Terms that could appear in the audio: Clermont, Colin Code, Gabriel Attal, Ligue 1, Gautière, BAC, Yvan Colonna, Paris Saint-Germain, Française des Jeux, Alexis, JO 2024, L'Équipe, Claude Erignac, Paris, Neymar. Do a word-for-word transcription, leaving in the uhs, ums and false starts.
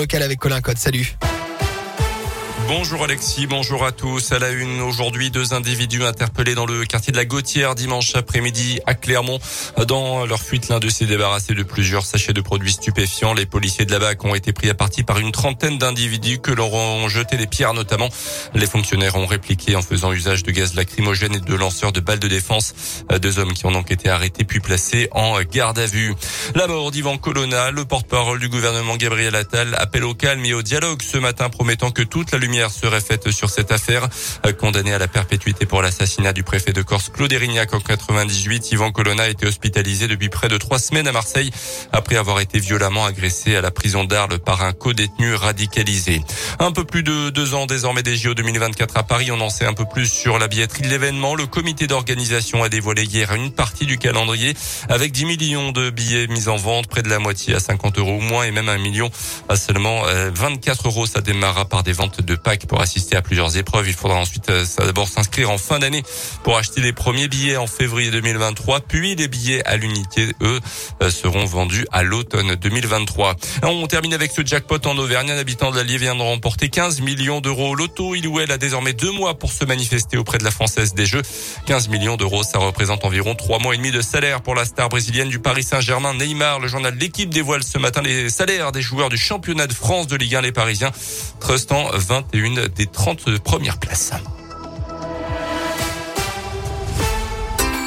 Local avec Colin Code, salut. Bonjour Alexis, bonjour à tous. À la une, aujourd'hui, deux individus interpellés dans le quartier de la Gautière dimanche après-midi à Clermont. Dans leur fuite, l'un d'eux s'est débarrassé de plusieurs sachets de produits stupéfiants. Les policiers de la B A C ont été pris à partie par une trentaine d'individus que leur ont jeté des pierres notamment. Les fonctionnaires ont répliqué en faisant usage de gaz lacrymogène et de lanceurs de balles de défense. Deux hommes qui ont donc été arrêtés puis placés en garde à vue. La mort d'Yvan Colonna, le porte-parole du gouvernement Gabriel Attal, appelle au calme et au dialogue ce matin, promettant que toute la lumière serait faite sur cette affaire. Condamné à la perpétuité pour l'assassinat du préfet de Corse Claude Erignac en quatre-vingt-dix-huit, Yvan Colonna a été hospitalisé depuis près de trois semaines à Marseille après avoir été violemment agressé à la prison d'Arles par un co-détenu radicalisé. Un peu plus de deux ans désormais des J O deux mille vingt-quatre à Paris, on en sait un peu plus sur la billetterie de l'événement. Le comité d'organisation a dévoilé hier une partie du calendrier avec dix millions de billets mis en vente, près de la moitié à cinquante euros ou moins et même un million à seulement vingt-quatre euros. Ça démarra par des ventes de Pâques pour assister à plusieurs épreuves. Il faudra ensuite euh, d'abord s'inscrire en fin d'année pour acheter les premiers billets en février deux mille vingt-trois, puis les billets à l'unité, eux, euh, seront vendus à l'automne deux mille vingt-trois. On termine avec ce jackpot en Auvergne. Un habitant de l'Allier vient de remporter quinze millions d'euros. L'auto, il ou elle a désormais deux mois pour se manifester auprès de la Française des Jeux. quinze millions d'euros, ça représente environ trois mois et demi de salaire pour la star brésilienne du Paris Saint-Germain, Neymar. Le journal L'Équipe dévoile ce matin les salaires des joueurs du championnat de France de Ligue un, les Parisiens, trustant vingt et une des trente premières places.